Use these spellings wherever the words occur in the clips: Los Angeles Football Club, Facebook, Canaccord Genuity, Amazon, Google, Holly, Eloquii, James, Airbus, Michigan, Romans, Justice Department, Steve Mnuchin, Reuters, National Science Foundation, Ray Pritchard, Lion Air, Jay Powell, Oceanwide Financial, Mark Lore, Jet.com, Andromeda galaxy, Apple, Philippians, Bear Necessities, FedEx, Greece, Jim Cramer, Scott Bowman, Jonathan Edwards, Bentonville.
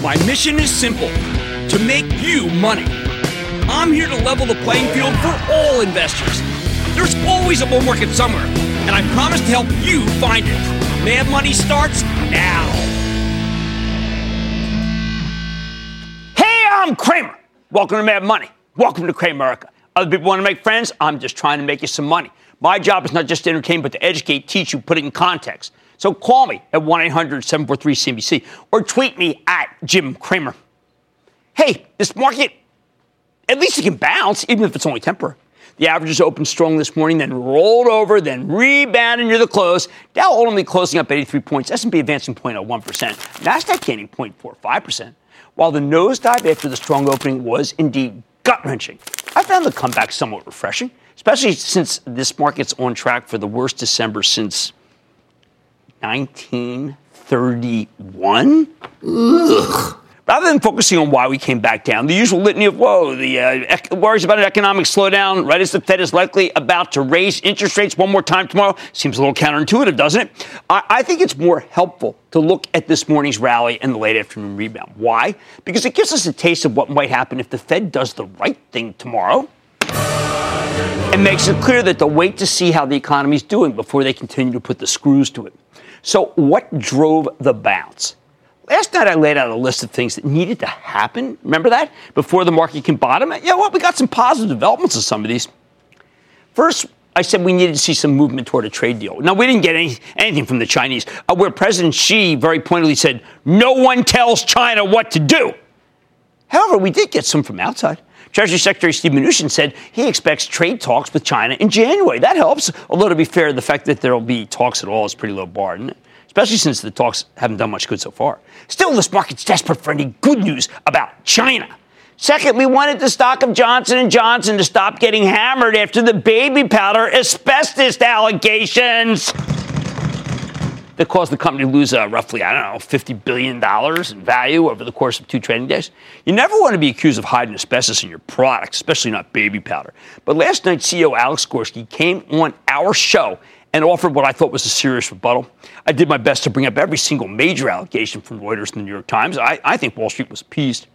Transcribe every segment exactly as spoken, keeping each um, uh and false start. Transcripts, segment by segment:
My mission is simple, to make you money. I'm here to level the playing field for all investors. There's always a bull market somewhere, and I promise to help you find it. Mad Money starts now. Hey, I'm Cramer. Welcome to Mad Money. Welcome to Kramerica. Other people want to make friends? I'm just trying to make you some money. My job is not just to entertain, but to educate, teach you, put it in context. So call me at one eight hundred seven four three C N B C or tweet me at Jim Cramer. Hey, this market, at least it can bounce, even if it's only temporary. The averages opened strong this morning, then rolled over, then rebounded near the close. Dow ultimately closing up eighty-three points, S and P advancing zero point zero one percent, NASDAQ gaining zero point four five percent. While the nosedive after the strong opening was indeed gut-wrenching, I found the comeback somewhat refreshing, especially since this market's on track for the worst December since nineteen thirty-one? Ugh. Rather than focusing on why we came back down, the usual litany of, whoa, the uh, ec- worries about an economic slowdown, right as the Fed is likely about to raise interest rates one more time tomorrow, seems a little counterintuitive, doesn't it? I-, I think it's more helpful to look at this morning's rally and the late afternoon rebound. Why? Because it gives us a taste of what might happen if the Fed does the right thing tomorrow. It makes it clear that they'll wait to see how the economy's doing before they continue to put the screws to it. So what drove the bounce? Last night I laid out a list of things that needed to happen, remember that, before the market can bottom? You know what, we got some positive developments of some of these. First, I said we needed to see some movement toward a trade deal. Now, we didn't get any, anything from the Chinese, uh, where President Xi very pointedly said, no one tells China what to do. However, we did get some from outside. Treasury Secretary Steve Mnuchin said he expects trade talks with China in January. That helps, although to be fair, the fact that there will be talks at all is pretty low bar, isn't it? Especially since the talks haven't done much good so far. Still, this market's desperate for any good news about China. Second, we wanted the stock of Johnson and Johnson to stop getting hammered after the baby powder asbestos allegations that caused the company to lose uh, roughly, I don't know, fifty billion dollars in value over the course of two trading days. You never want to be accused of hiding asbestos in your products, especially not baby powder. But last night, C E O Alex Gorsky came on our show and offered what I thought was a serious rebuttal. I did my best to bring up every single major allegation from Reuters and the New York Times. I, I think Wall Street was appeased.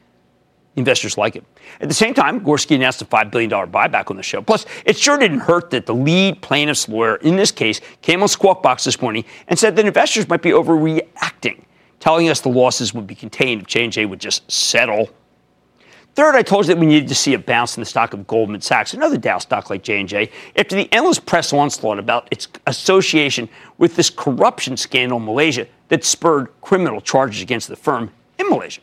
Investors like it. At the same time, Gorsky announced a five billion dollars buyback on the show. Plus, it sure didn't hurt that the lead plaintiff's lawyer in this case came on Squawk Box this morning and said that investors might be overreacting, telling us the losses would be contained if J and J would just settle. Third, I told you that we needed to see a bounce in the stock of Goldman Sachs, another Dow stock like J and J, after the endless press onslaught about its association with this corruption scandal in Malaysia that spurred criminal charges against the firm in Malaysia.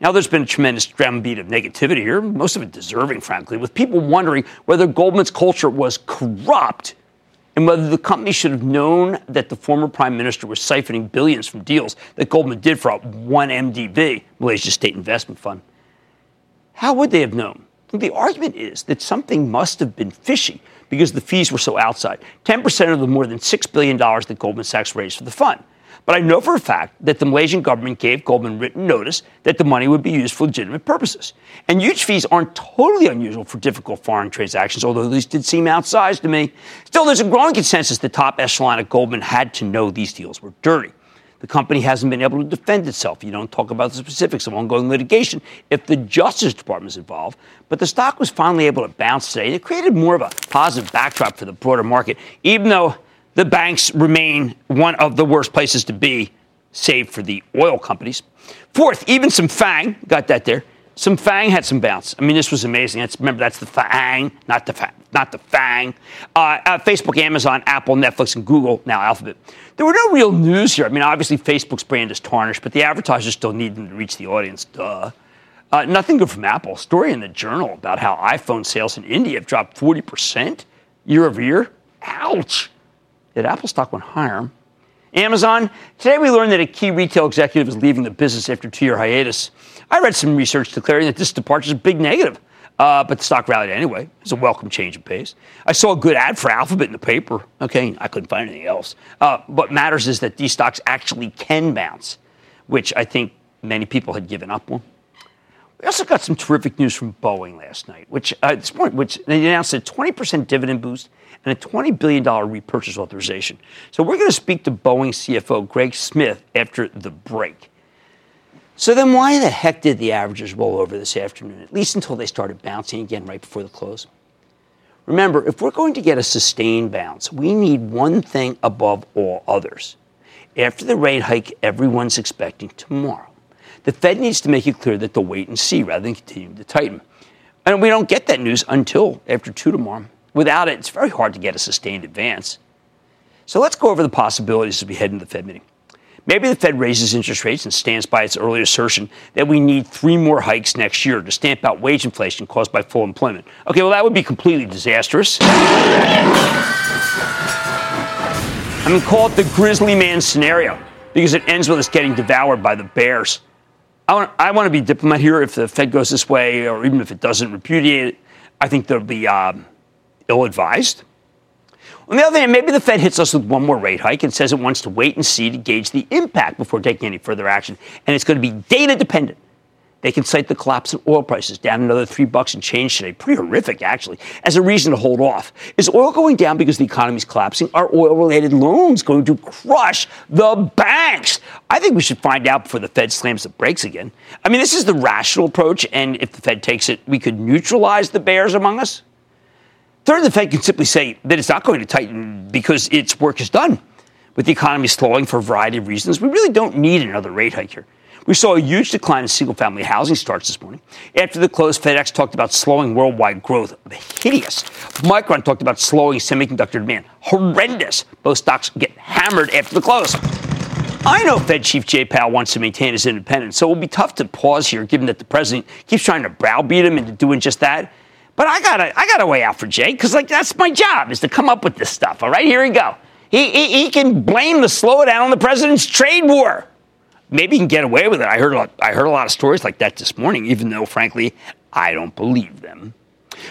Now, there's been a tremendous drumbeat of negativity here, most of it deserving, frankly, with people wondering whether Goldman's culture was corrupt and whether the company should have known that the former prime minister was siphoning billions from deals that Goldman did for one M D B, Malaysia's state investment fund. How would they have known? The argument is that something must have been fishy because the fees were so outside, ten percent of the more than six billion dollars that Goldman Sachs raised for the fund. But I know for a fact that the Malaysian government gave Goldman written notice that the money would be used for legitimate purposes. And huge fees aren't totally unusual for difficult foreign transactions, although these did seem outsized to me. Still, there's a growing consensus the top echelon at Goldman had to know these deals were dirty. The company hasn't been able to defend itself. You don't talk about the specifics of ongoing litigation if the Justice Department is involved. But the stock was finally able to bounce today. It created more of a positive backdrop for the broader market, even though the banks remain one of the worst places to be, save for the oil companies. Fourth, even some FANG, got that there, some FANG had some bounce. I mean, this was amazing. That's, remember, that's the FANG, not the FANG. Not the FANG. Uh, uh, Facebook, Amazon, Apple, Netflix, and Google, now Alphabet. There were no real news here. I mean, obviously, Facebook's brand is tarnished, but the advertisers still need them to reach the audience. Duh. Uh, nothing good from Apple. Story in the Journal about how iPhone sales in India have dropped forty percent year over year. Ouch. That Apple stock went higher. Amazon, today we learned that a key retail executive is leaving the business after a two-year hiatus. I read some research declaring that this departure is a big negative, uh, but the stock rallied anyway. It's a welcome change of pace. I saw a good ad for Alphabet in the paper. Okay, I couldn't find anything else. Uh, what matters is that these stocks actually can bounce, which I think many people had given up on. We also got some terrific news from Boeing last night, which uh, this morning, which they announced a twenty percent dividend boost and a twenty billion dollars repurchase authorization. So we're going to speak to Boeing C F O Greg Smith after the break. So then why the heck did the averages roll over this afternoon, at least until they started bouncing again right before the close? Remember, if we're going to get a sustained bounce, we need one thing above all others. After the rate hike everyone's expecting tomorrow, the Fed needs to make it clear that they'll wait and see rather than continue to tighten. And we don't get that news until after two tomorrow. Without it, it's very hard to get a sustained advance. So let's go over the possibilities as we head into the Fed meeting. Maybe the Fed raises interest rates and stands by its earlier assertion that we need three more hikes next year to stamp out wage inflation caused by full employment. Okay, well, that would be completely disastrous. I mean, call it the grizzly man scenario because it ends with us getting devoured by the bears. I want, I want to be diplomat here. If the Fed goes this way, or even if it doesn't repudiate it, I think they'll be um, ill-advised. On the other hand, maybe the Fed hits us with one more rate hike and says it wants to wait and see to gauge the impact before taking any further action, and it's going to be data-dependent. They can cite the collapse in oil prices, down another three bucks and change today, pretty horrific actually, as a reason to hold off. Is oil going down because the economy's collapsing? Are oil-related loans going to crush the banks? I think we should find out before the Fed slams the brakes again. I mean, this is the rational approach, and if the Fed takes it, we could neutralize the bears among us. Third, the Fed can simply say that it's not going to tighten because its work is done. With the economy slowing for a variety of reasons, we really don't need another rate hike here. We saw a huge decline in single-family housing starts this morning. After the close, FedEx talked about slowing worldwide growth. Hideous. Micron talked about slowing semiconductor demand. Horrendous. Both stocks get hammered after the close. I know Fed Chief Jay Powell wants to maintain his independence, so it will be tough to pause here, given that the president keeps trying to browbeat him into doing just that. But I got a, I got a way out for Jay, because like that's my job, is to come up with this stuff. All right, here we go. He, he, he can blame the slowdown on the president's trade war. Maybe he can get away with it. I heard a lot, I heard a lot of stories like that this morning, even though, frankly, I don't believe them.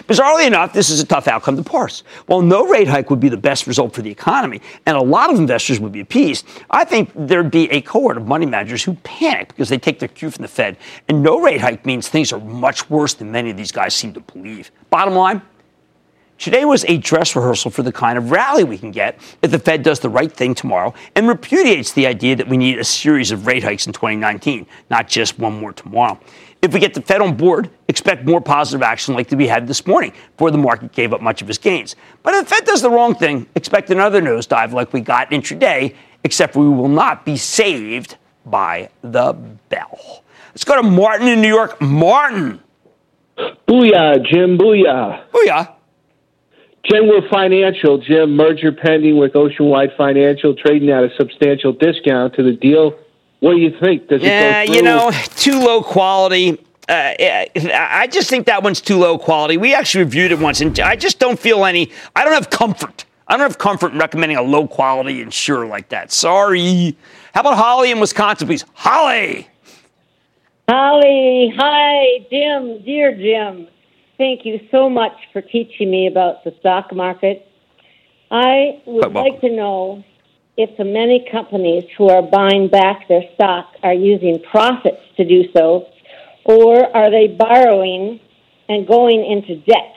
Bizarrely enough, this is a tough outcome to parse. While no rate hike would be the best result for the economy, and a lot of investors would be appeased, I think there'd be a cohort of money managers who panic because they take their cue from the Fed, and no rate hike means things are much worse than many of these guys seem to believe. Bottom line, today was a dress rehearsal for the kind of rally we can get if the Fed does the right thing tomorrow and repudiates the idea that we need a series of rate hikes in twenty nineteen, not just one more tomorrow. If we get the Fed on board, expect more positive action like we had this morning before the market gave up much of its gains. But if the Fed does the wrong thing, expect another nosedive like we got intraday, except we will not be saved by the bell. Let's go to Martin in New York. Martin. Booyah, Jim. Booyah. Booyah. Genworth Financial, Jim, merger pending with Oceanwide Financial, trading at a substantial discount to the deal. What do you think? Does yeah, it go through? You know, too low quality. Uh, I just think that one's too low quality. We actually reviewed it once, and I just don't feel any. I don't have comfort. I don't have comfort in recommending a low quality insurer like that. Sorry. How about Holly in Wisconsin, please? Holly. Holly. Hi, Jim. Dear Jim. Thank you so much for teaching me about the stock market. I would like to know if the many companies who are buying back their stock are using profits to do so, or are they borrowing and going into debt?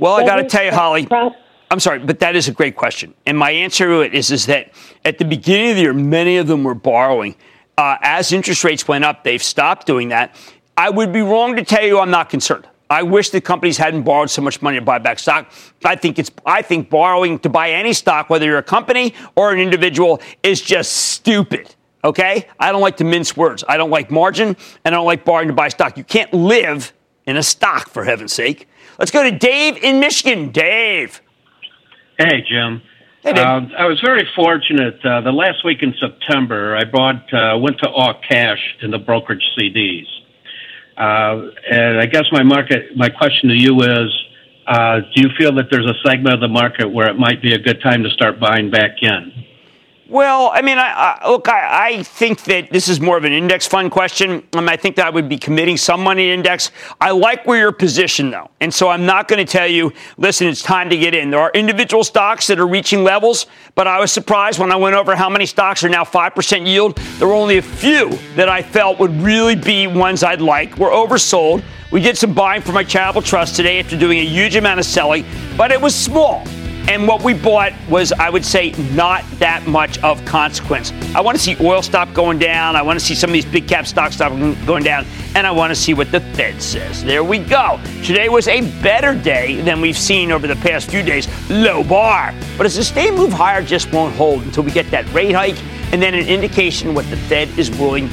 Well, I got to tell you, Holly, I'm sorry, but that is a great question. And my answer to it is, is that at the beginning of the year, many of them were borrowing. Uh, as interest rates went up, they've stopped doing that. I would be wrong to tell you I'm not concerned. I wish the companies hadn't borrowed so much money to buy back stock. I think it's. I think borrowing to buy any stock, whether you're a company or an individual, is just stupid. Okay? I don't like to mince words. I don't like margin, and I don't like borrowing to buy stock. You can't live in a stock, for heaven's sake. Let's go to Dave in Michigan. Dave. Hey, Jim. Hey, Dave. Uh, I was very fortunate. Uh, the last week in September, I bought uh, went to all cash in the brokerage C Ds. Uh, and I guess my market, my question to you is, uh, do you feel that there's a segment of the market where it might be a good time to start buying back in? Well, I mean, I, I, look, I, I think that this is more of an index fund question. Um, I think that I would be committing some money to index. I like where you're positioned, though. And so I'm not going to tell you, listen, it's time to get in. There are individual stocks that are reaching levels, but I was surprised when I went over how many stocks are now five percent yield. There were only a few that I felt would really be ones I'd like. We're oversold. We did some buying for my charitable trust today after doing a huge amount of selling, but it was small. And what we bought was, I would say, not that much of consequence. I want to see oil stop going down. I want to see some of these big cap stocks stop going down. And I want to see what the Fed says. There we go. Today was a better day than we've seen over the past few days. Low bar. But a sustained move higher just won't hold until we get that rate hike and then an indication what the Fed is willing,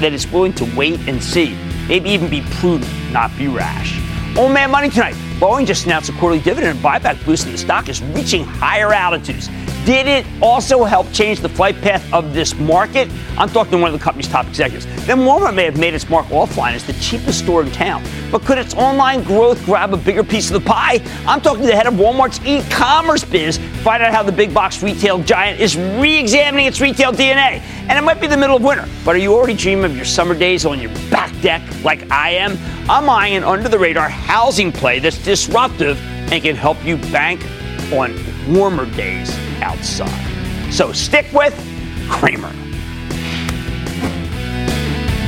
that it's willing to wait and see. Maybe even be prudent, not be rash. On Mad Money tonight, Boeing just announced a quarterly dividend buyback boost, and the stock is reaching higher altitudes. Did it also help change the flight path of this market? I'm talking to one of the company's top executives. Then Walmart may have made its mark offline as the cheapest store in town, but could its online growth grab a bigger piece of the pie? I'm talking to the head of Walmart's e-commerce biz, find out how the big box retail giant is re-examining its retail D N A. And it might be the middle of winter, but are you already dreaming of your summer days on your back deck like I am? I'm eyeing an under-the-radar housing play that's disruptive and can help you bank on warmer days outside. So stick with Cramer.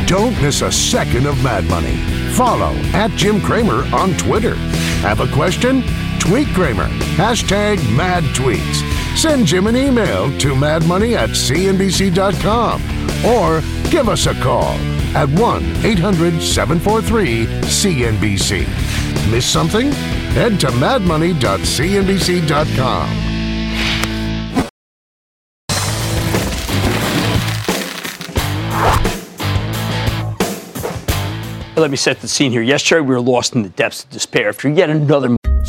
Don't miss a second of Mad Money. Follow at Jim Cramer on Twitter. Have a question? Tweet Cramer. Hashtag Mad Tweets. Send Jim an email to madmoney at C N B C dot com or give us a call at one eight hundred seven four three C N B C. Miss something? Head to mad money dot C N B C dot com. Let me set the scene here. Yesterday, we were lost in the depths of despair after yet another.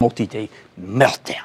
Multi-day meltdown.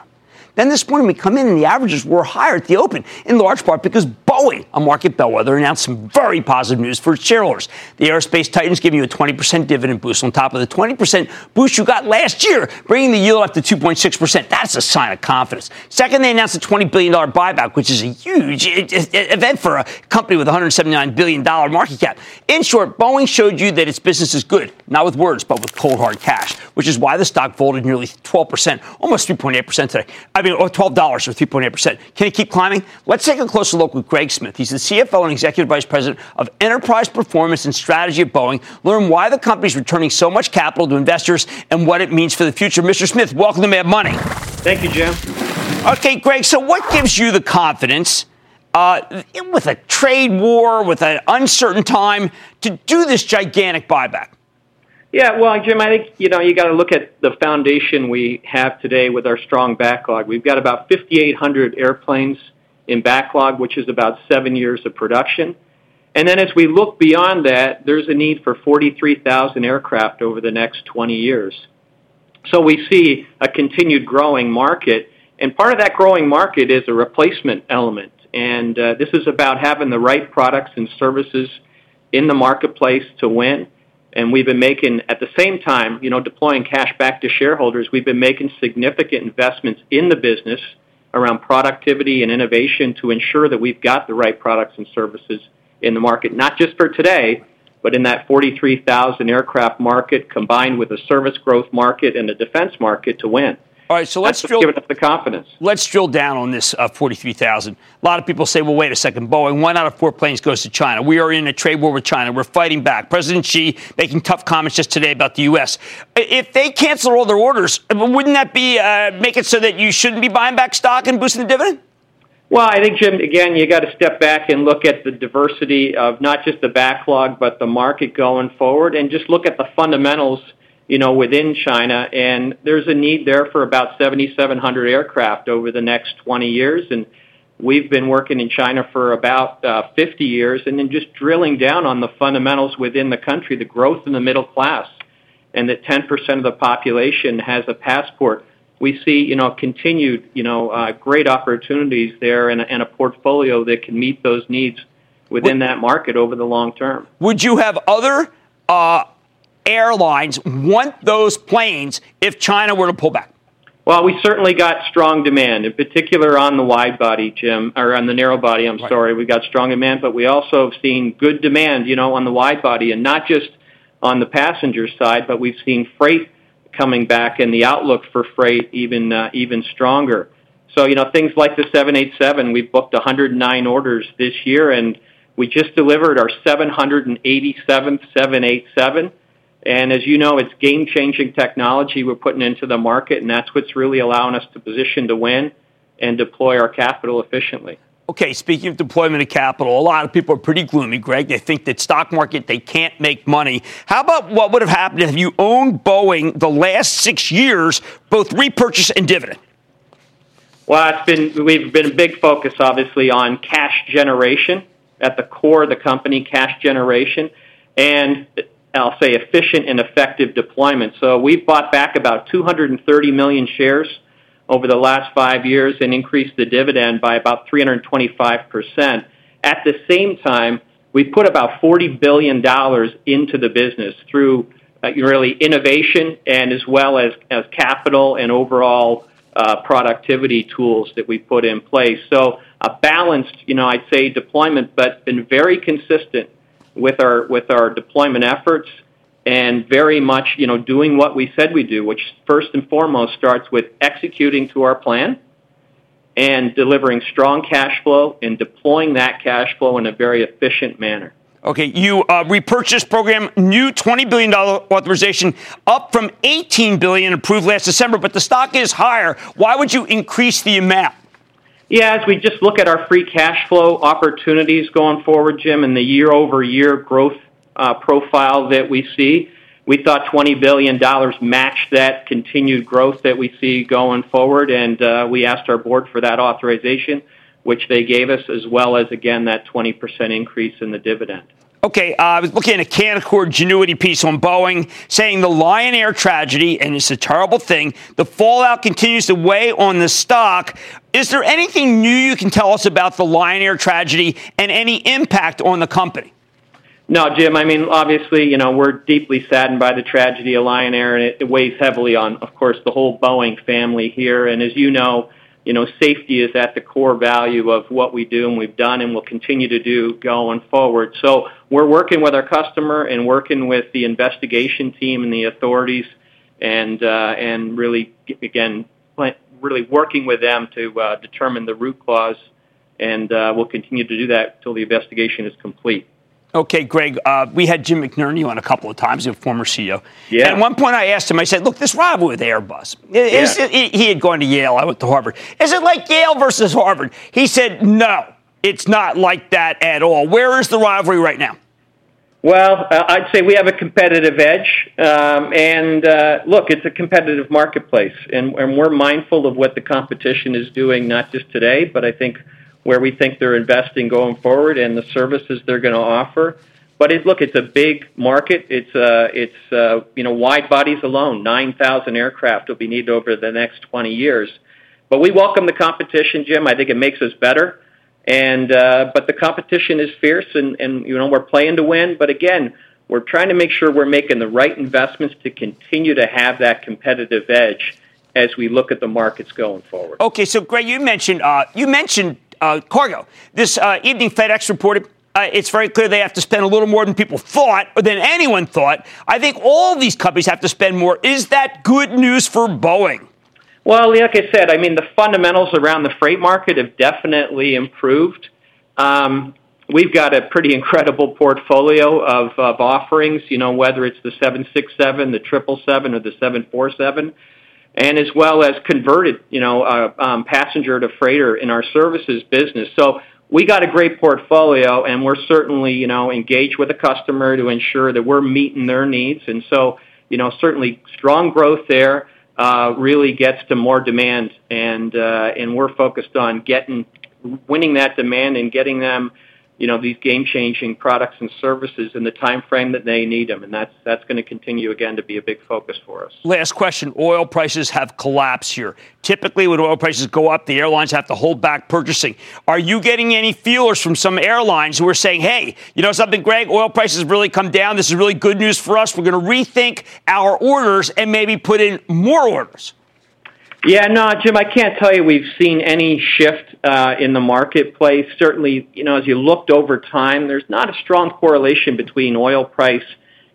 Then this morning we come in and the averages were higher at the open, in large part because Boeing, a market bellwether, announced some very positive news for its shareholders. The aerospace titan's giving you a twenty percent dividend boost on top of the twenty percent boost you got last year, bringing the yield up to two point six percent. That's a sign of confidence. Second, they announced a twenty billion dollars buyback, which is a huge event for a company with a one hundred seventy-nine billion dollars market cap. In short, Boeing showed you that its business is good, not with words, but with cold, hard cash, which is why the stock folded nearly twelve percent, almost three point eight percent today. I mean, or twelve dollars or three point eight percent. Can it keep climbing? Let's take a closer look with Greg Smith. He's the C F O and Executive Vice President of Enterprise Performance and Strategy at Boeing. Learn why the company's returning so much capital to investors and what it means for the future. Mister Smith, welcome to Mad Money. Thank you, Jim. Okay, Greg, so what gives you the confidence, uh, with a trade war, with an uncertain time, to do this gigantic buyback? Yeah, well, Jim, I think, you know, you got to look at the foundation we have today with our strong backlog. We've got about fifty-eight hundred airplanes in backlog, which is about seven years of production. And then as we look beyond that, there's a need for forty-three thousand aircraft over the next twenty years. So we see a continued growing market. And part of that growing market is a replacement element. And uh, this is about having the right products and services in the marketplace to win. And we've been making, at the same time, you know, deploying cash back to shareholders, we've been making significant investments in the business around productivity and innovation to ensure that we've got the right products and services in the market, not just for today, but in that forty-three thousand aircraft market combined with a service growth market and a defense market to win. All right, so let's drill, the confidence. let's drill down on this uh, forty-three thousand. A lot of people say, well, wait a second, Boeing, one out of four planes goes to China. We are in a trade war with China. We're fighting back. President Xi making tough comments just today about the U S. If they cancel all their orders, wouldn't that be uh, make it so that you shouldn't be buying back stock and boosting the dividend? Well, I think, Jim, again, you got to step back and look at the diversity of not just the backlog but the market going forward and just look at the fundamentals, you know, within China, and there's a need there for about seventy-seven hundred aircraft over the next twenty years, and We've been working in China for about uh, fifty years, and then just drilling down on the fundamentals within the country, the growth in the middle class, and that ten percent of the population has a passport. We see, you know, continued, you know, uh, great opportunities there, and, and a portfolio that can meet those needs within would, that market over the long term. Would you have other uh, airlines want those planes if China were to pull back? Well, we certainly got strong demand, in particular on the wide body, Jim, or on the narrow body, I'm right. sorry. We got strong demand, but we also have seen good demand, you know, on the wide body, and not just on the passenger side, but we've seen freight coming back and the outlook for freight even uh, even stronger. So, you know, things like the seven eighty-seven, we've booked one hundred nine orders this year, and we just delivered our seven hundred eighty-seventh seven eighty-seven. And as you know, it's game-changing technology we're putting into the market, and that's what's really allowing us to position to win and deploy our capital efficiently. Okay, speaking of deployment of capital, a lot of people are pretty gloomy, Greg. They think that stock market, they can't make money. How about what would have happened if you owned Boeing the last six years, both repurchase and dividend? Well, it's been we've been a big focus, obviously, on cash generation, at the core of the company, cash generation, and I'll say efficient and effective deployment. So we've bought back about two hundred thirty million shares over the last five years and increased the dividend by about three hundred twenty-five percent. At the same time, we put about forty billion dollars into the business through uh, really innovation and as well as, as capital and overall uh, productivity tools that we put in place. So a balanced, you know, I'd say deployment, but been very consistent with our with our deployment efforts, and very much, you know, doing what we said we do, which first and foremost starts with executing to our plan and delivering strong cash flow and deploying that cash flow in a very efficient manner. Okay, you uh, repurchase program, new twenty billion dollars authorization, up from eighteen billion dollars approved last December, but the stock is higher. Why would you increase the amount? Yeah, as we just look at our free cash flow opportunities going forward, Jim, and the year-over-year growth uh, profile that we see, we thought twenty billion dollars matched that continued growth that we see going forward, and uh, we asked our board for that authorization, which they gave us, as well as, again, that twenty percent increase in the dividend. Okay, uh, I was looking at a Canaccord Genuity piece on Boeing saying the Lion Air tragedy, and it's a terrible thing, the fallout continues to weigh on the stock. Is there anything new you can tell us about the Lion Air tragedy and any impact on the company? No, Jim, I mean, obviously, you know, we're deeply saddened by the tragedy of Lion Air, and it, it weighs heavily on, of course, the whole Boeing family here. And as you know, you know, safety is at the core value of what we do, and we've done and will continue to do going forward. So we're working with our customer and working with the investigation team and the authorities, and uh, and really, again, really working with them to uh, determine the root cause, and uh, we'll continue to do that until the investigation is complete. Okay, Greg, uh, we had Jim McNerney on a couple of times, a former C E O. Yeah. And at one point I asked him, I said, look, this rivalry with Airbus, is yeah. it, he had gone to Yale, I went to Harvard. Is it like Yale versus Harvard? He said, no, it's not like that at all. Where is the rivalry right now? Well, uh, I'd say we have a competitive edge. Um, and uh, look, it's a competitive marketplace. And, and we're mindful of what the competition is doing, not just today, but I think where we think they're investing going forward and the services they're going to offer. But it, look, it's a big market. It's, uh, it's uh, you know, wide bodies alone, nine thousand aircraft will be needed over the next twenty years. But we welcome the competition, Jim. I think it makes us better. And uh, but the competition is fierce, and, and, you know, we're playing to win. But, again, we're trying to make sure we're making the right investments to continue to have that competitive edge as we look at the markets going forward. Okay, so, Greg, you mentioned uh, you mentioned – Uh, cargo. This uh, evening, FedEx reported uh, it's very clear they have to spend a little more than people thought, or than anyone thought. I think all these companies have to spend more. Is that good news for Boeing? Well, like I said, I mean, the fundamentals around the freight market have definitely improved. Um, we've got a pretty incredible portfolio of, of offerings, you know, whether it's the seven sixty-seven, the triple seven, or the seven forty-seven. And as well as converted, you know, uh, um, passenger to freighter in our services business. So we got a great portfolio, and we're certainly, you know, engaged with the customer to ensure that we're meeting their needs. And so, you know, certainly strong growth there uh, really gets to more demand, and uh, and we're focused on getting winning that demand and getting them, you know, these game-changing products and services in the time frame that they need them. And that's that's going to continue, again, to be a big focus for us. Last question. Oil prices have collapsed here. Typically, when oil prices go up, the airlines have to hold back purchasing. Are you getting any feelers from some airlines who are saying, hey, you know something, Greg, oil prices have really come down. This is really good news for us. We're going to rethink our orders and maybe put in more orders? Yeah, no, Jim, I can't tell you we've seen any shift uh, in the marketplace. Certainly, you know, as you looked over time, there's not a strong correlation between oil price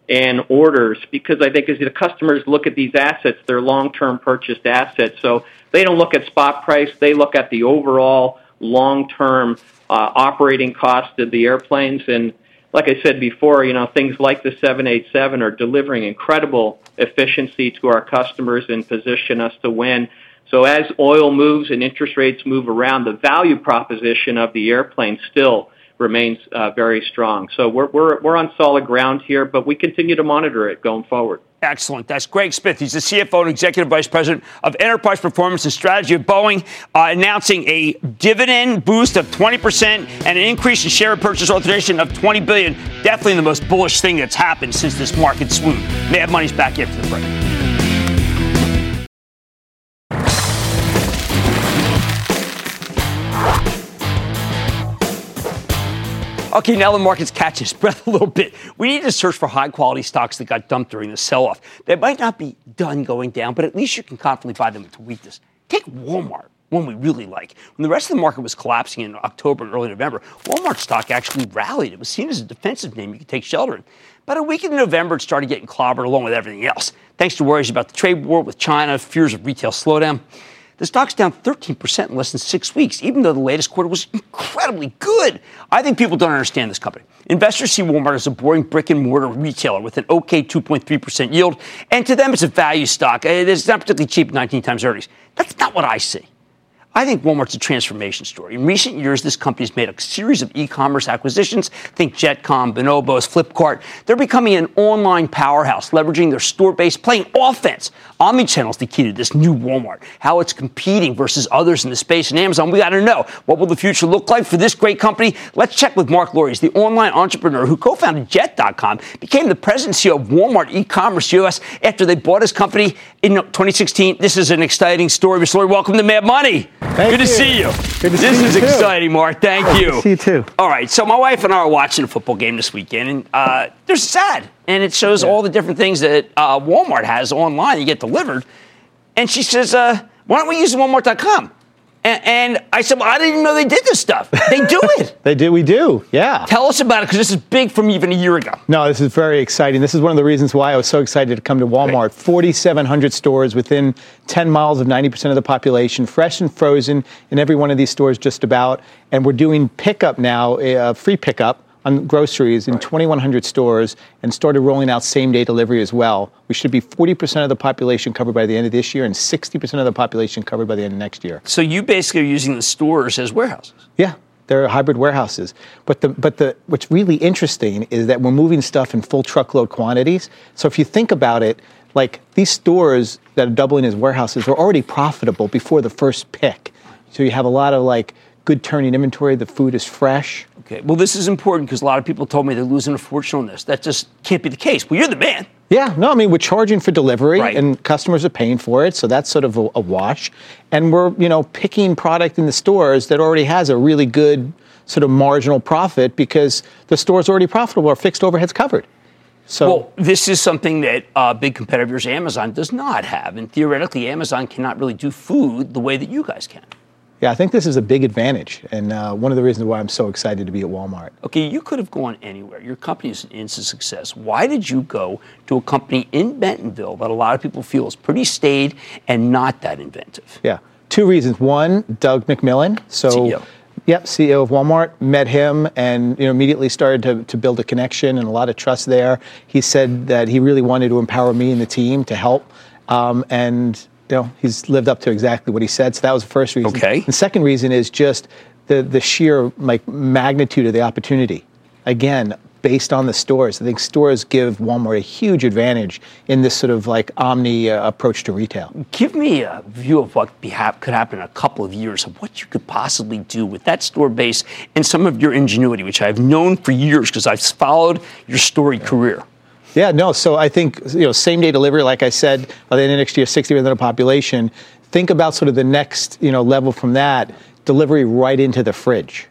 and orders because I think as the customers look at these assets, they're long-term purchased assets. So they don't look at spot price. They look at the overall long-term uh, operating cost of the airplanes. And like I said before, you know, things like the seven eighty-seven are delivering incredible efficiency to our customers and position us to win. So as oil moves and interest rates move around, the value proposition of the airplane still remains uh, very strong. So we're, we're, we're on solid ground here, but we continue to monitor it going forward. Excellent. That's Greg Smith. He's the C F O and Executive Vice President of Enterprise Performance and Strategy at Boeing, uh, announcing a dividend boost of twenty percent and an increase in share purchase authorization of twenty billion dollars. Definitely the most bullish thing that's happened since this market swoon. Mad Money's back after the break. Okay, now the market's catching its breath a little bit. We need to search for high-quality stocks that got dumped during the sell-off. They might not be done going down, but at least you can confidently buy them into weakness. Take Walmart, one we really like. When the rest of the market was collapsing in October and early November, Walmart stock actually rallied. It was seen as a defensive name you could take shelter in. About a week into November, it started getting clobbered along with everything else, thanks to worries about the trade war with China, fears of retail slowdown. The stock's down thirteen percent in less than six weeks, even though the latest quarter was incredibly good. I think people don't understand this company. Investors see Walmart as a boring brick-and-mortar retailer with an okay two point three percent yield, and to them it's a value stock. It's not particularly cheap, nineteen times earnings. That's not what I see. I think Walmart's a transformation story. In recent years, this company's made a series of e-commerce acquisitions. Think Jetcom, Bonobos, Flipkart. They're becoming an online powerhouse, leveraging their store base, playing offense. Omnichannel's the key to this new Walmart. How it's competing versus others in the space and Amazon, we got to know. What will the future look like for this great company? Let's check with Mark Lore. He's the online entrepreneur who co-founded Jet dot com, became the president and C E O of Walmart e-commerce U S after they bought his company in twenty sixteen. This is an exciting story. Mister Lore, welcome to Mad Money. Thank Good you. to see you. Good to this see you is too. exciting, Mark. Thank Good you. Good to see you, too. All right. So my wife and I are watching a football game this weekend, and uh, they're sad. And it shows yeah. all the different things that uh, Walmart has online that get delivered. And she says, uh, why don't we use Walmart dot com? And, and I said, well, I didn't even know they did this stuff. They do it. They do. We do. Yeah. Tell us about it, because this is big from even a year ago. No, this is very exciting. This is one of the reasons why I was so excited to come to Walmart. Right. forty-seven hundred stores within ten miles of ninety percent of the population, fresh and frozen in every one of these stores just about. And we're doing pickup now, uh, free pickup on groceries in right. twenty-one hundred stores, and started rolling out same-day delivery as well. We should be forty percent of the population covered by the end of this year and sixty percent of the population covered by the end of next year. So you basically are using the stores as warehouses? Yeah, they're hybrid warehouses. But the but the what's really interesting is that we're moving stuff in full truckload quantities. So if you think about it, like these stores that are doubling as warehouses are already profitable before the first pick. So you have a lot of like good turning inventory, the food is fresh. Okay, well, this is important because a lot of people told me they're losing a fortune on this. That just can't be the case. Well, you're the man. Yeah, no, I mean, we're charging for delivery, right. and customers are paying for it, so that's sort of a, a wash. And we're, you know, picking product in the stores that already has a really good sort of marginal profit because the store's already profitable or fixed overhead's covered. So, well, this is something that a uh, big competitor of yours, Amazon, does not have. And theoretically, Amazon cannot really do food the way that you guys can. Yeah, I think this is a big advantage, and uh, one of the reasons why I'm so excited to be at Walmart. Okay, you could have gone anywhere. Your company is an instant success. Why did you go to a company in Bentonville that a lot of people feel is pretty staid and not that inventive? Yeah, two reasons. One, Doug McMillon. So, C E O. Yep, C E O of Walmart. Met him and you know immediately started to, to build a connection and a lot of trust there. He said that he really wanted to empower me and the team to help, um, and... You know, he's lived up to exactly what he said. So that was the first reason. Okay. The second reason is just the, the sheer like magnitude of the opportunity. Again, based on the stores. I think stores give Walmart a huge advantage in this sort of like omni uh, approach to retail. Give me a view of what be ha- could happen in a couple of years of what you could possibly do with that store base and some of your ingenuity, which I've known for years because I've followed your story yeah. career. Yeah, no, so I think, you know, same-day delivery, like I said, by the end of next year, sixty percent of the population. Think about sort of the next, you know, level from that, delivery right into the fridge.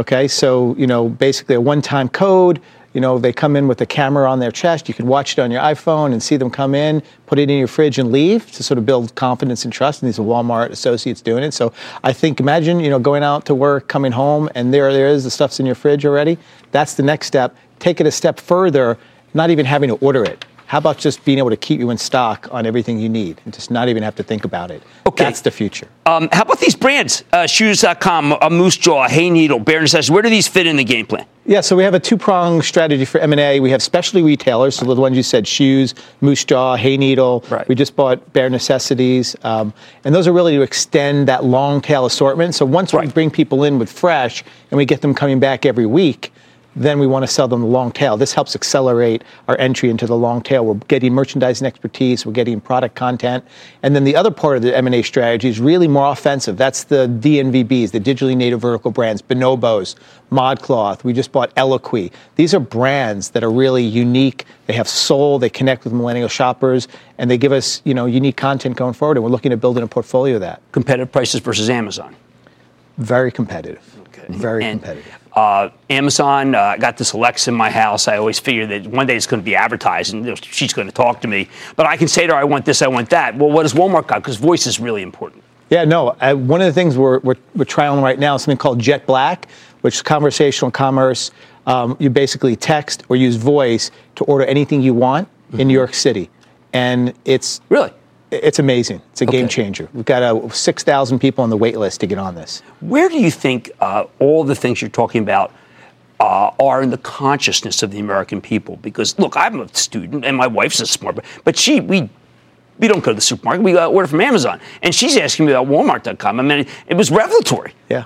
Okay, so, you know, basically a one-time code, you know, they come in with a camera on their chest, you can watch it on your iPhone and see them come in, put it in your fridge and leave to sort of build confidence and trust, and these are Walmart associates doing it. So I think, imagine, you know, going out to work, coming home, and there, there is, the stuff's in your fridge already. That's the next step. Take it a step further, not even having to order it. How about just being able to keep you in stock on everything you need and just not even have to think about it? Okay. That's the future. Um, how about these brands? Uh, shoes dot com, uh, Moose Jaw, Hayneedle, Bear Necessities. Where do these fit in the game plan? Yeah, so we have a two-pronged strategy for M and A. We have specialty retailers, so the ones you said, Shoes, Moose Jaw, Hayneedle. Right. We just bought Bear Necessities. Um, and those are really to extend that long-tail assortment. So once right. we bring people in with fresh and we get them coming back every week, then we want to sell them the long tail. This helps accelerate our entry into the long tail. We're getting merchandising expertise. We're getting product content. And then the other part of the M and A strategy is really more offensive. That's the D N V Bs, the digitally native vertical brands, Bonobos, ModCloth. We just bought Eloquii. These are brands that are really unique. They have soul. They connect with millennial shoppers. And they give us, you know, unique content going forward. And we're looking at building a portfolio of that. Competitive prices versus Amazon. Very competitive. Okay. Very and- competitive. Uh, Amazon, I uh, got this Alexa in my house. I always figure that one day it's going to be advertised and she's going to talk to me. But I can say to her, I want this, I want that. Well, what does Walmart got? Because voice is really important. Yeah, no. I, one of the things we're, we're, we're trialing right now is something called Jet Black, which is conversational commerce. Um, you basically text or use voice to order anything you want mm-hmm. in New York City. And it's... Really? It's amazing. It's a okay. game changer. We've got uh, six thousand people on the wait list to get on this. Where do you think uh, all the things you're talking about uh, are in the consciousness of the American people? Because, look, I'm a student, and my wife's a smart, but she, we we don't go to the supermarket. We uh, order from Amazon. And she's asking me about Walmart dot com. I mean, it, it was revelatory. Yeah.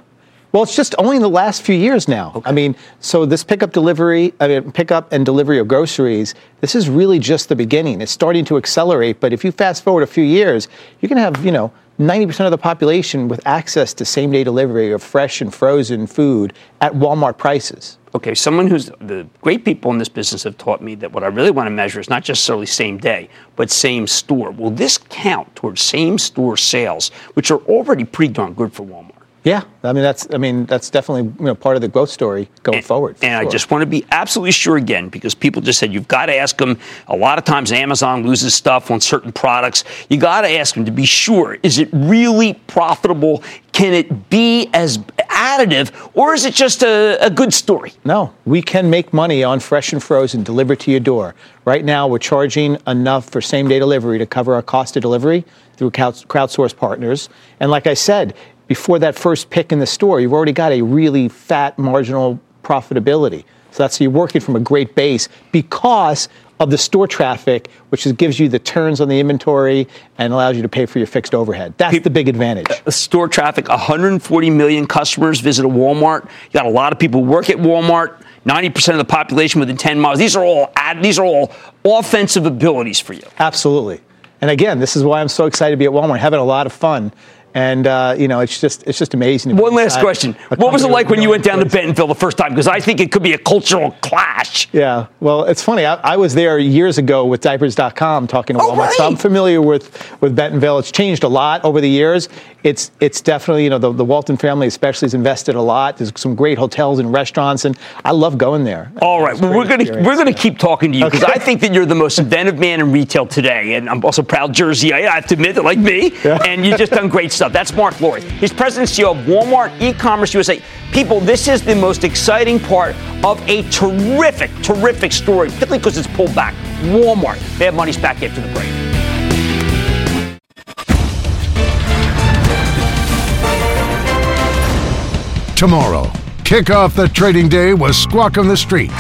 Well, it's just only in the last few years now. Okay. I mean, so this pickup delivery, I mean, pickup and delivery of groceries, this is really just the beginning. It's starting to accelerate, but if you fast forward a few years, you can have, you know, ninety percent of the population with access to same-day delivery of fresh and frozen food at Walmart prices. Okay, someone who's the great people in this business have taught me that what I really want to measure is not just solely same day, but same store. Will this count towards same store sales, which are already pretty darn good for Walmart? Yeah, I mean that's I mean that's definitely, you know, part of the growth story going and, forward. For and sure. I just want to be absolutely sure again, because people just said you've got to ask them. A lot of times Amazon loses stuff on certain products. You got to ask them to be sure: is it really profitable? Can it be as additive, or is it just a, a good story? No, we can make money on fresh and frozen delivered to your door. Right now, we're charging enough for same-day delivery to cover our cost of delivery through crowdsourced partners. And like I said, before that first pick in the store, you've already got a really fat marginal profitability. So that's, you're working from a great base because of the store traffic, which is, gives you the turns on the inventory and allows you to pay for your fixed overhead. That's people, the big advantage. Uh, store traffic, one hundred forty million customers visit a Walmart. You got a lot of people work at Walmart, ninety percent of the population within ten miles. These are all ad, these are all offensive abilities for you. Absolutely. And again, this is why I'm so excited to be at Walmart, having a lot of fun. And, uh, you know, it's just it's just amazing. One last question. What was it like when you went down to Bentonville the first time? Because I think it could be a cultural clash. Yeah. Well, it's funny. I, I was there years ago with diapers dot com talking to Walmart. Oh, right. So I'm familiar with, with Bentonville. It's changed a lot over the years. It's it's definitely, you know, the, the Walton family especially has invested a lot. There's some great hotels and restaurants, and I love going there. All right. Well, we're going to we're going to keep talking to you because okay. I think that you're the most inventive man in retail today. And I'm also proud Jersey. I have to admit that, like me. Yeah. And you've just done great stuff. That's Mark Lore. He's president and C E O of Walmart E-commerce U S A. People, this is the most exciting part of a terrific, terrific story, particularly because it's pulled back. Walmart. Mad Money's back after the break. Tomorrow, kick off the trading day with Squawk on the Street.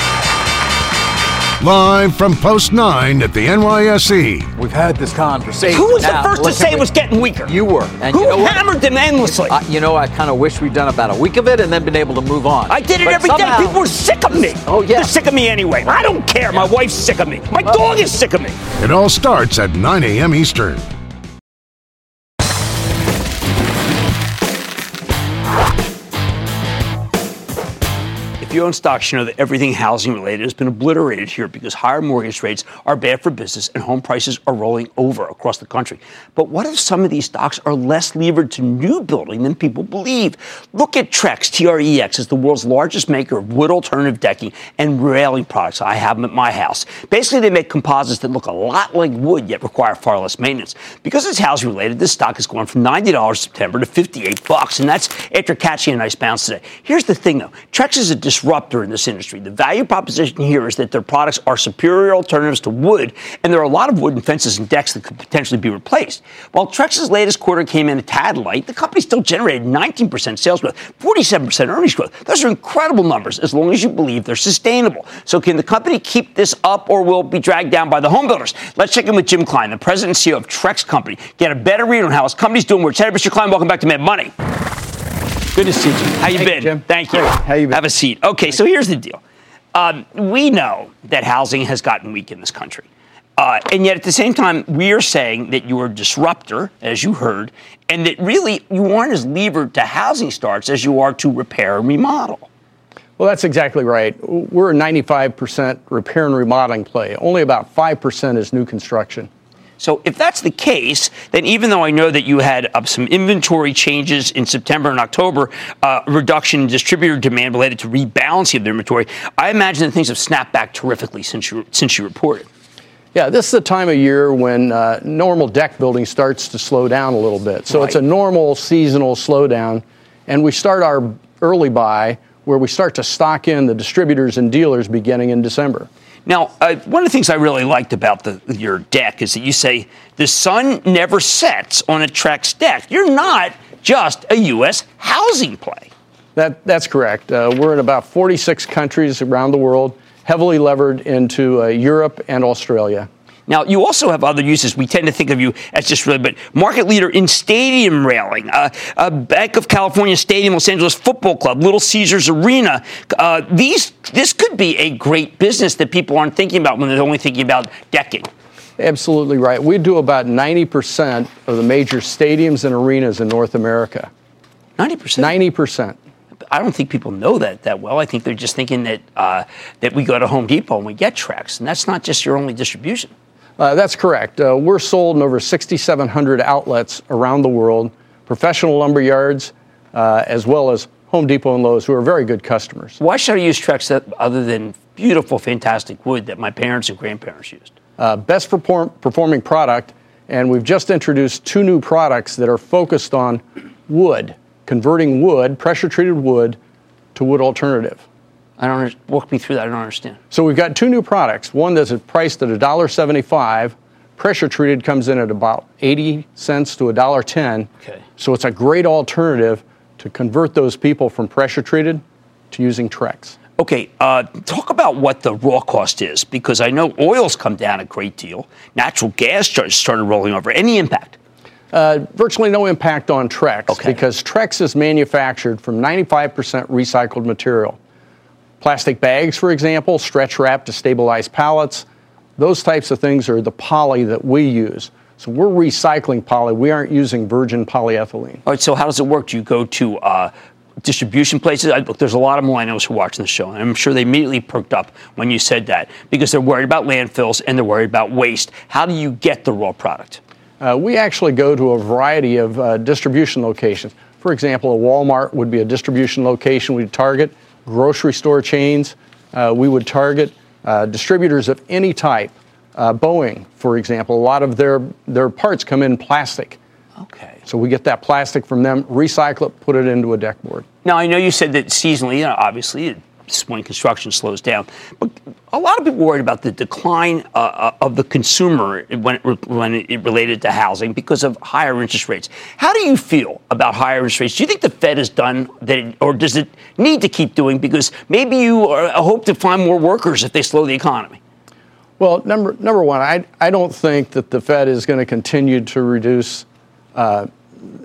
Live from Post nine at the N Y S E. We've had this conversation. Who was now, the first to say it was getting weaker? You were. And Who you know hammered what? them endlessly? I, you know, I kind of wish we'd done about a week of it and then been able to move on. I did it but every somehow, day. People were sick of me. Oh, yeah. They're sick of me anyway. I don't care. Yeah. My wife's sick of me. My well, dog is sick of me. It all starts at nine a.m. Eastern. If you own stocks, you know that everything housing related has been obliterated here because higher mortgage rates are bad for business and home prices are rolling over across the country. But what if some of these stocks are less levered to new building than people believe? Look at Trex, T R E X, is the world's largest maker of wood alternative decking and railing products. I have them at my house. Basically, they make composites that look a lot like wood yet require far less maintenance. Because it's housing related, this stock has gone from ninety dollars in September to fifty-eight bucks, and that's after catching a nice bounce today. Here's the thing, though. Trex is a dis- disruptor in this industry. The value proposition here is that their products are superior alternatives to wood, and there are a lot of wooden fences and decks that could potentially be replaced. While Trex's latest quarter came in a tad light, the company still generated nineteen percent sales growth, forty-seven percent earnings growth. Those are incredible numbers, as long as you believe they're sustainable. So can the company keep this up, or will it be dragged down by the home builders? Let's check in with Jim Klein, the president and C E O of Trex Company, get a better read on how his company's doing. We're headed. Mister Klein, welcome back to Mad Money. Good to see you. How you Thank been? You, Jim. Thank you. How you been? Have a seat. Okay, Thank so here's the deal. Um, we know that housing has gotten weak in this country. Uh, and yet at the same time, we are saying that you are a disruptor, as you heard, and that really you aren't as levered to housing starts as you are to repair and remodel. Well, that's exactly right. We're a ninety-five percent repair and remodeling play. Only about five percent is new construction. So if that's the case, then even though I know that you had uh, some inventory changes in September and October, uh, reduction in distributor demand related to rebalancing of their inventory, I imagine that things have snapped back terrifically since you, since you reported. Yeah, this is the time of year when uh, normal deck building starts to slow down a little bit. So right. It's a normal seasonal slowdown, and we start our early buy where we start to stock in the distributors and dealers beginning in December. Now, uh, one of the things I really liked about the, your deck is that you say the sun never sets on a Trex deck. You're not just a U S housing play. That, that's correct. Uh, we're in about forty-six countries around the world, heavily levered into uh, Europe and Australia. Now, you also have other uses. We tend to think of you as just really, but market leader in stadium railing, uh, uh, Bank of California Stadium, Los Angeles Football Club, Little Caesars Arena. Uh, these, this could be a great business that people aren't thinking about when they're only thinking about decking. Absolutely right. We do about ninety percent of the major stadiums and arenas in North America. ninety percent? ninety percent. I don't think people know that that well. I think they're just thinking that uh, that we go to Home Depot and we get Trex, and that's not just your only distribution. Uh, that's correct. Uh, we're sold in over sixty-seven hundred outlets around the world, professional lumber yards, uh, as well as Home Depot and Lowe's, who are very good customers. Why should I use Trex that, other than beautiful, fantastic wood that my parents and grandparents used? Uh, best perform- performing product, and we've just introduced two new products that are focused on wood, converting wood, pressure-treated wood, to wood alternative. I don't walk me through that. I don't understand. So we've got two new products. One that's priced at one dollar seventy-five. Pressure treated comes in at about eighty cents to one dollar ten. Okay. So it's a great alternative to convert those people from pressure treated to using Trex. Okay, uh, talk about what the raw cost is, because I know oil's come down a great deal. Natural gas started rolling over. Any impact? Uh, virtually no impact on Trex, okay, because Trex is manufactured from ninety-five percent recycled material. Plastic bags, for example, stretch wrap to stabilize pallets. Those types of things are the poly that we use. So we're recycling poly. We aren't using virgin polyethylene. All right, so how does it work? Do you go to uh, distribution places? I, look, there's a lot of millennials who are watching the show, and I'm sure they immediately perked up when you said that because they're worried about landfills and they're worried about waste. How do you get the raw product? Uh, we actually go to a variety of uh, distribution locations. For example, a Walmart would be a distribution location we'd target. Grocery store chains, uh, we would target uh, distributors of any type. Uh, Boeing, for example, a lot of their, their parts come in plastic. Okay. So we get that plastic from them, recycle it, put it into a deck board. Now, I know you said that seasonally, you know, obviously, when construction slows down, but a lot of people worried about the decline uh, of the consumer when it, when it related to housing because of higher interest rates. How do you feel about higher interest rates? Do you think the Fed has done that, or does it need to keep doing? Because maybe you are, hope to find more workers if they slow the economy. Well, number number one, I I don't think that the Fed is going to continue to reduce uh,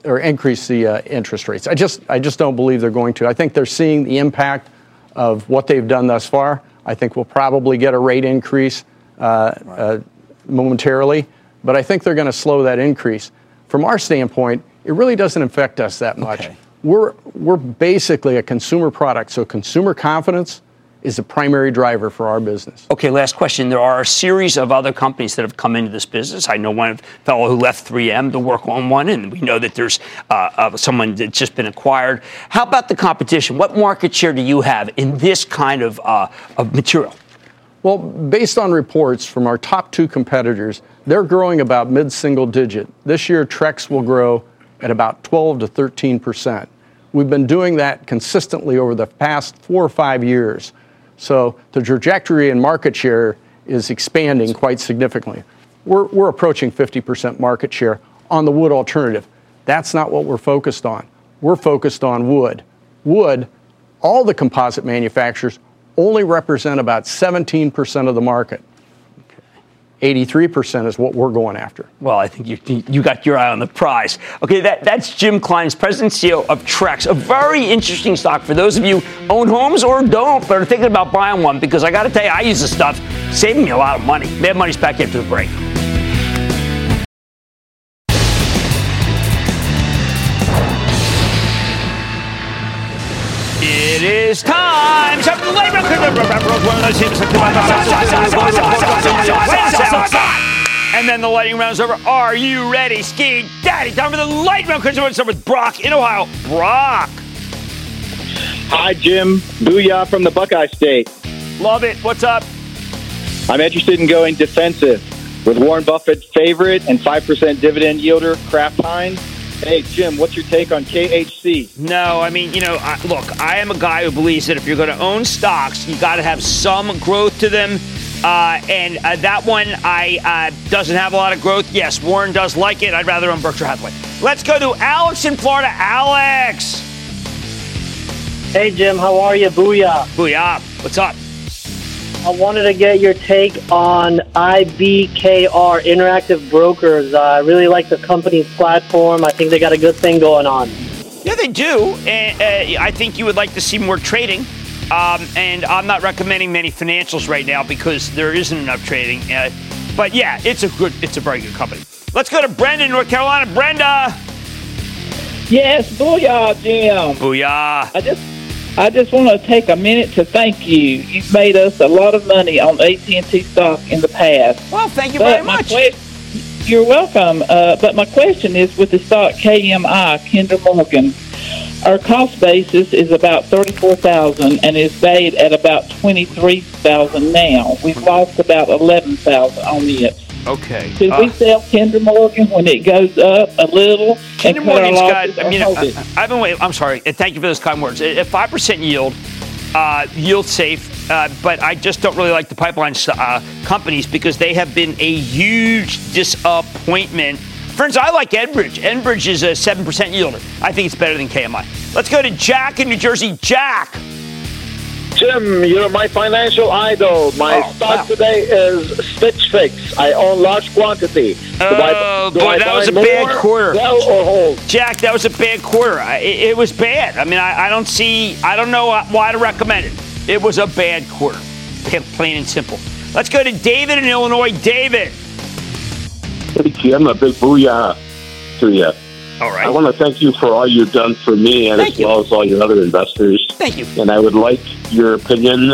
or increase the uh, interest rates. I just I just don't believe they're going to. I think they're seeing the impact of what they've done thus far. I think we'll probably get a rate increase uh, right. uh, momentarily, but I think they're going to slow that increase. From our standpoint, it really doesn't affect us that much. Okay. We're we're basically a consumer product, so consumer confidence is the primary driver for our business. Okay, last question. There are a series of other companies that have come into this business. I know one fellow who left three M to work on one, and we know that there's uh, uh, someone that's just been acquired. How about the competition? What market share do you have in this kind of, uh, of material? Well, based on reports from our top two competitors, they're growing about mid-single digit. This year, Trex will grow at about twelve to thirteen percent. We've been doing that consistently over the past four or five years. So the trajectory in market share is expanding quite significantly. We're, we're approaching fifty percent market share on the wood alternative. That's not what we're focused on. We're focused on wood. Wood, all the composite manufacturers only represent about seventeen percent of the market. eighty-three percent is what we're going after. Well, I think you you got your eye on the prize. Okay, that, that's Jim Klein's president and C E O of Trex, a very interesting stock for those of you who own homes or don't, but are thinking about buying one, because I got to tell you, I use this stuff, saving me a lot of money. Mad Money's back after the break. It is time for the labor. And then the lightning round's over. Are you ready, Ski Daddy? Time for the lightning round. Because we're going to start with Brock in Ohio. Brock. Hi, Jim. Booyah from the Buckeye State. Love it. What's up? I'm interested in going defensive with Warren Buffett's favorite and five percent dividend yielder, Kraft Heinz. Hey, Jim, what's your take on K H C? No, I mean, you know, I, look, I am a guy who believes that if you're going to own stocks, you got to have some growth to them. Uh, and uh, that one I uh, doesn't have a lot of growth. Yes, Warren does like it. I'd rather own Berkshire Hathaway. Let's go to Alex in Florida. Alex. Hey, Jim, how are you? Booyah. Booyah. What's up? I wanted to get your take on I B K R, Interactive Brokers. Uh, I really like the company's platform. I think they got a good thing going on. Yeah, they do. And uh, I think you would like to see more trading. Um, and I'm not recommending many financials right now because there isn't enough trading. Uh, but yeah, it's a good, it's a very good company. Let's go to Brenda in North Carolina. Brenda. Yes, booyah, Jim. Booyah. I just. I just want to take a minute to thank you. You've made us a lot of money on A T and T stock in the past. Well, thank you but very much. Que- you're welcome. Uh, but my question is with the stock K M I, Kinder Morgan, our cost basis is about thirty-four thousand dollars and is valued at about twenty-three thousand dollars now. We've lost about eleven thousand dollars on it. Okay. Should uh, we sell Kinder Morgan when it goes up a little? Kinder Morgan's got, I mean, I, I've been waiting. I'm sorry. And thank you for those kind words. At five percent yield, uh, yield safe, uh, but I just don't really like the pipeline uh, companies because they have been a huge disappointment. Friends, I like Enbridge. Enbridge is a seven percent yielder. I think it's better than K M I. Let's go to Jack in New Jersey. Jack. Jim, you're my financial idol. My oh, stock wow. today is Stitch Fix. I own large quantity. Do oh, I, do boy, I that was a more, bad quarter. Sell or hold? Jack, that was a bad quarter. I, it, it was bad. I mean, I, I don't see, I don't know why to recommend it. It was a bad quarter, plain and simple. Let's go to David in Illinois. David. Hey, Jim, a big booyah to you. All right. I want to thank you for all you've done for me and thank as you. well as all your other investors. Thank you. And I would like your opinion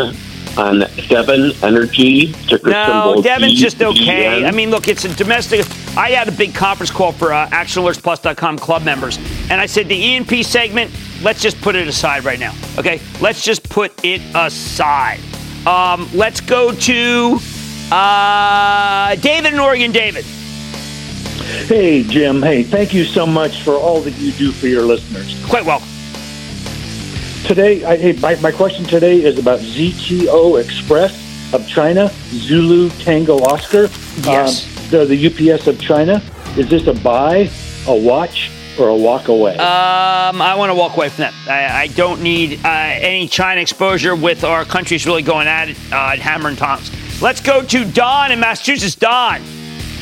on Devon Energy. No, Devon's just okay. I mean, look, it's a domestic. I had a big conference call for uh, action alerts plus dot com club members. And I said the E and P segment, let's just put it aside right now. Okay? Let's just put it aside. Um, let's go to uh, David in Oregon. David. Hey, Jim. Hey, thank you so much for all that you do for your listeners. Quite welcome. Today, I, my, my question today is about Z T O Express of China, Zulu Tango Oscar. Yes. Um, they're the U P S of China. Is this a buy, a watch, or a walk away? Um, I want to walk away from that. I, I don't need uh, any China exposure with our countries really going at it, uh, hammer and tongs. Let's go to Don in Massachusetts. Don.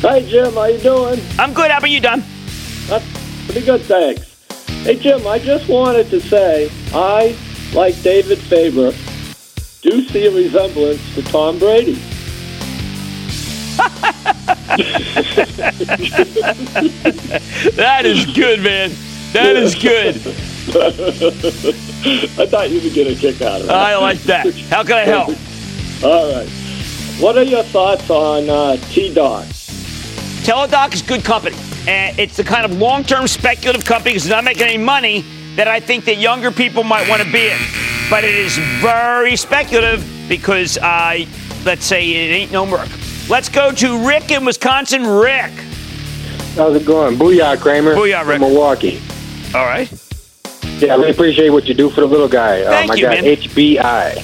Hi, Jim. How you doing? I'm good. How about you, Don? That's pretty good, thanks. Hey, Jim, I just wanted to say I, like David Faber, do see a resemblance to Tom Brady. That is good, man. That is good. I thought you would get a kick out of it. I like that. How can I help? All right. What are your thoughts on uh, T-Doc? Teladoc is good company. Uh, it's the kind of long-term speculative company because it's not making any money that I think that younger people might want to be in. But it is very speculative because, uh, let's say, it ain't no Merc. Let's go to Rick in Wisconsin. Rick. How's it going? Booyah, Cramer. Booyah, Rick. From Milwaukee. All right. Yeah, I really appreciate what you do for the little guy. Thank um, I you, got man. H B I.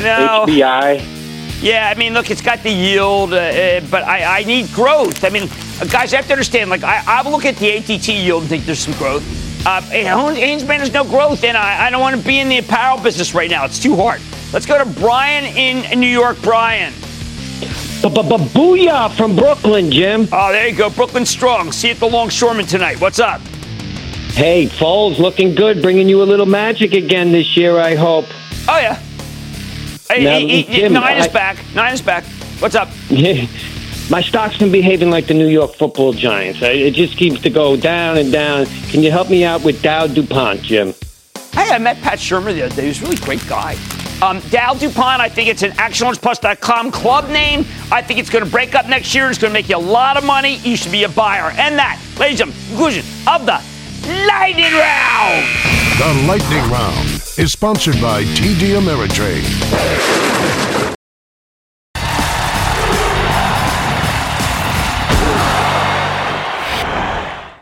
No. H B I. Yeah, I mean, look, it's got the yield, uh, uh, but I, I need growth. I mean, uh, guys, you have to understand, like, I, I look at the A T T yield and think there's some growth. Uh, Haynesman has no growth, and I, I don't want to be in the apparel business right now. It's too hard. Let's go to Brian in New York. Brian. Booyah from Brooklyn, Jim. Oh, there you go. Brooklyn strong. See you at the Longshoreman tonight. What's up? Hey, Foles looking good, bringing you a little magic again this year, I hope. Oh, yeah. Now, he, he, Jim, nine is I, back. Nine is back. What's up? My stock's been behaving like the New York football Giants. It just keeps to go down and down. Can you help me out with Dow DuPont, Jim? Hey, I met Pat Shermer the other day. He's a really great guy. Um, Dow DuPont, I think it's an Action Orange Plus dot com club name. I think it's going to break up next year. It's going to make you a lot of money. You should be a buyer. And that, ladies and gentlemen, conclusion of the Lightning Round. The Lightning Round is sponsored by T D Ameritrade.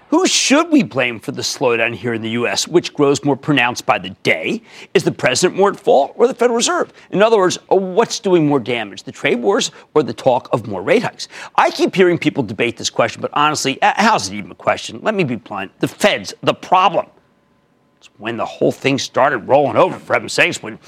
Who should we blame for the slowdown here in the U S, which grows more pronounced by the day? Is the president more at fault or the Federal Reserve? In other words, what's doing more damage, the trade wars or the talk of more rate hikes? I keep hearing people debate this question, but honestly, how's it even a question? Let me be blunt. The Fed's the problem. When the whole thing started rolling over, for heaven's sakes, when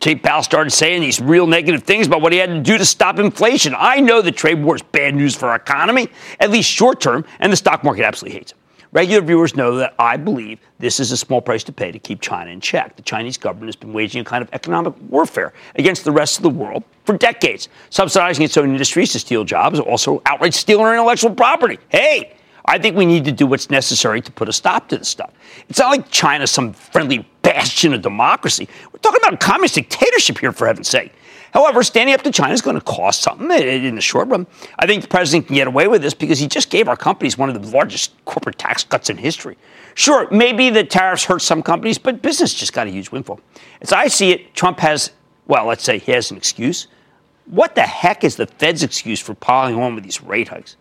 Jay Powell started saying these real negative things about what he had to do to stop inflation. I know the trade war is bad news for our economy, at least short term, and the stock market absolutely hates it. Regular viewers know that I believe this is a small price to pay to keep China in check. The Chinese government has been waging a kind of economic warfare against the rest of the world for decades, subsidizing its own industries to steal jobs, also outright stealing intellectual property. Hey! I think we need to do what's necessary to put a stop to this stuff. It's not like China's some friendly bastion of democracy. We're talking about a communist dictatorship here, for heaven's sake. However, standing up to China is going to cost something in the short run. I think the president can get away with this because he just gave our companies one of the largest corporate tax cuts in history. Sure, maybe the tariffs hurt some companies, but business just got a huge windfall. As I see it, Trump has, well, let's say he has an excuse. What the heck is the Fed's excuse for piling on with these rate hikes?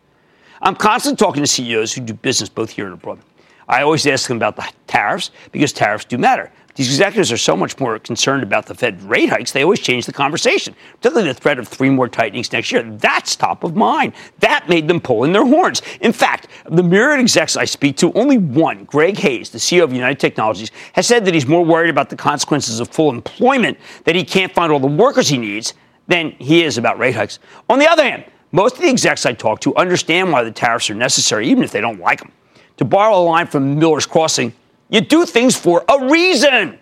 I'm constantly talking to C E Os who do business both here and abroad. I always ask them about the tariffs because tariffs do matter. These executives are so much more concerned about the Fed rate hikes, they always change the conversation, particularly the threat of three more tightenings next year. That's top of mind. That made them pull in their horns. In fact, of the myriad execs I speak to, only one, Greg Hayes, the C E O of United Technologies, has said that he's more worried about the consequences of full employment, that he can't find all the workers he needs, than he is about rate hikes. On the other hand, most of the execs I talk to understand why the tariffs are necessary, even if they don't like them. To borrow a line from Miller's Crossing, you do things for a reason.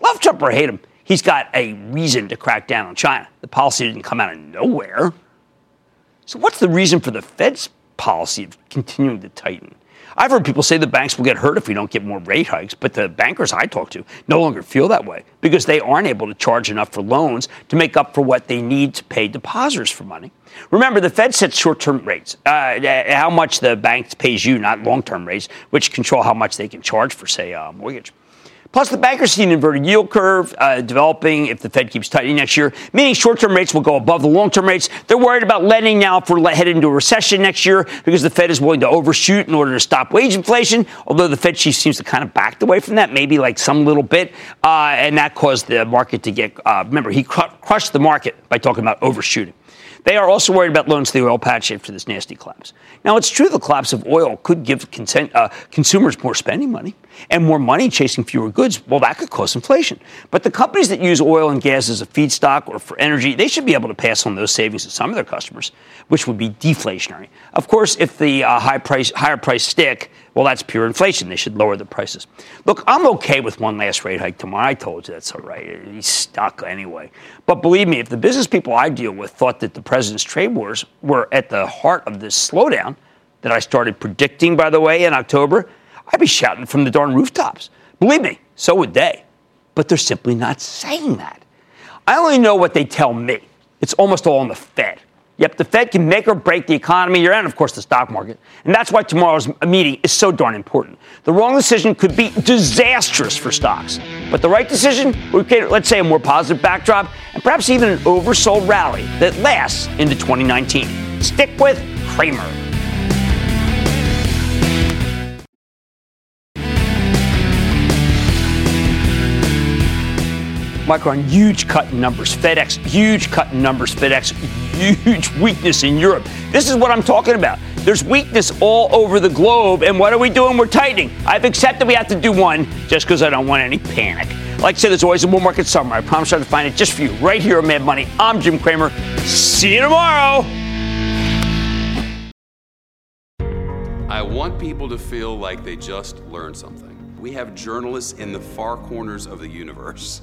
Love Trump or hate him, he's got a reason to crack down on China. The policy didn't come out of nowhere. So what's the reason for the Fed's policy of continuing to tighten? I've heard people say the banks will get hurt if we don't get more rate hikes, but the bankers I talk to no longer feel that way because they aren't able to charge enough for loans to make up for what they need to pay depositors for money. Remember, the Fed sets short-term rates, uh, how much the bank pays you, not long-term rates, which control how much they can charge for, say, a mortgage. Plus, the bankers see an inverted yield curve uh, developing if the Fed keeps tightening next year, meaning short-term rates will go above the long-term rates. They're worried about lending now if we're headed into a recession next year because the Fed is willing to overshoot in order to stop wage inflation, although the Fed chief seems to kind of backed away from that, maybe like some little bit, uh, and that caused the market to get uh, – remember, he cr- crushed the market by talking about overshooting. They are also worried about loans to the oil patch after this nasty collapse. Now, it's true the collapse of oil could give consent, uh, consumers more spending money and more money chasing fewer goods. Well, that could cause inflation. But the companies that use oil and gas as a feedstock or for energy, they should be able to pass on those savings to some of their customers, which would be deflationary. Of course, if the uh, high price, higher price stick, well, that's pure inflation. They should lower the prices. Look, I'm okay with one last rate hike tomorrow. I told you that's all right. He's stuck anyway. But believe me, if the business people I deal with thought that the president's trade wars were at the heart of this slowdown that I started predicting, by the way, in October, I'd be shouting from the darn rooftops. Believe me, so would they. But they're simply not saying that. I only know what they tell me. It's almost all on the Fed. Yep, the Fed can make or break the economy you're in, of course, the stock market. And that's why tomorrow's meeting is so darn important. The wrong decision could be disastrous for stocks. But the right decision would create, let's say, a more positive backdrop and perhaps even an oversold rally that lasts into twenty nineteen. Stick with Cramer. Micron, huge cut in numbers. FedEx, huge cut in numbers. FedEx, huge weakness in Europe. This is what I'm talking about. There's weakness all over the globe, and what are we doing? We're tightening. I've accepted we have to do one just because I don't want any panic. Like I said, there's always a bull market somewhere. I promise I'll find it just for you right here on Mad Money. I'm Jim Cramer. See you tomorrow. I want people to feel like they just learned something. We have journalists in the far corners of the universe.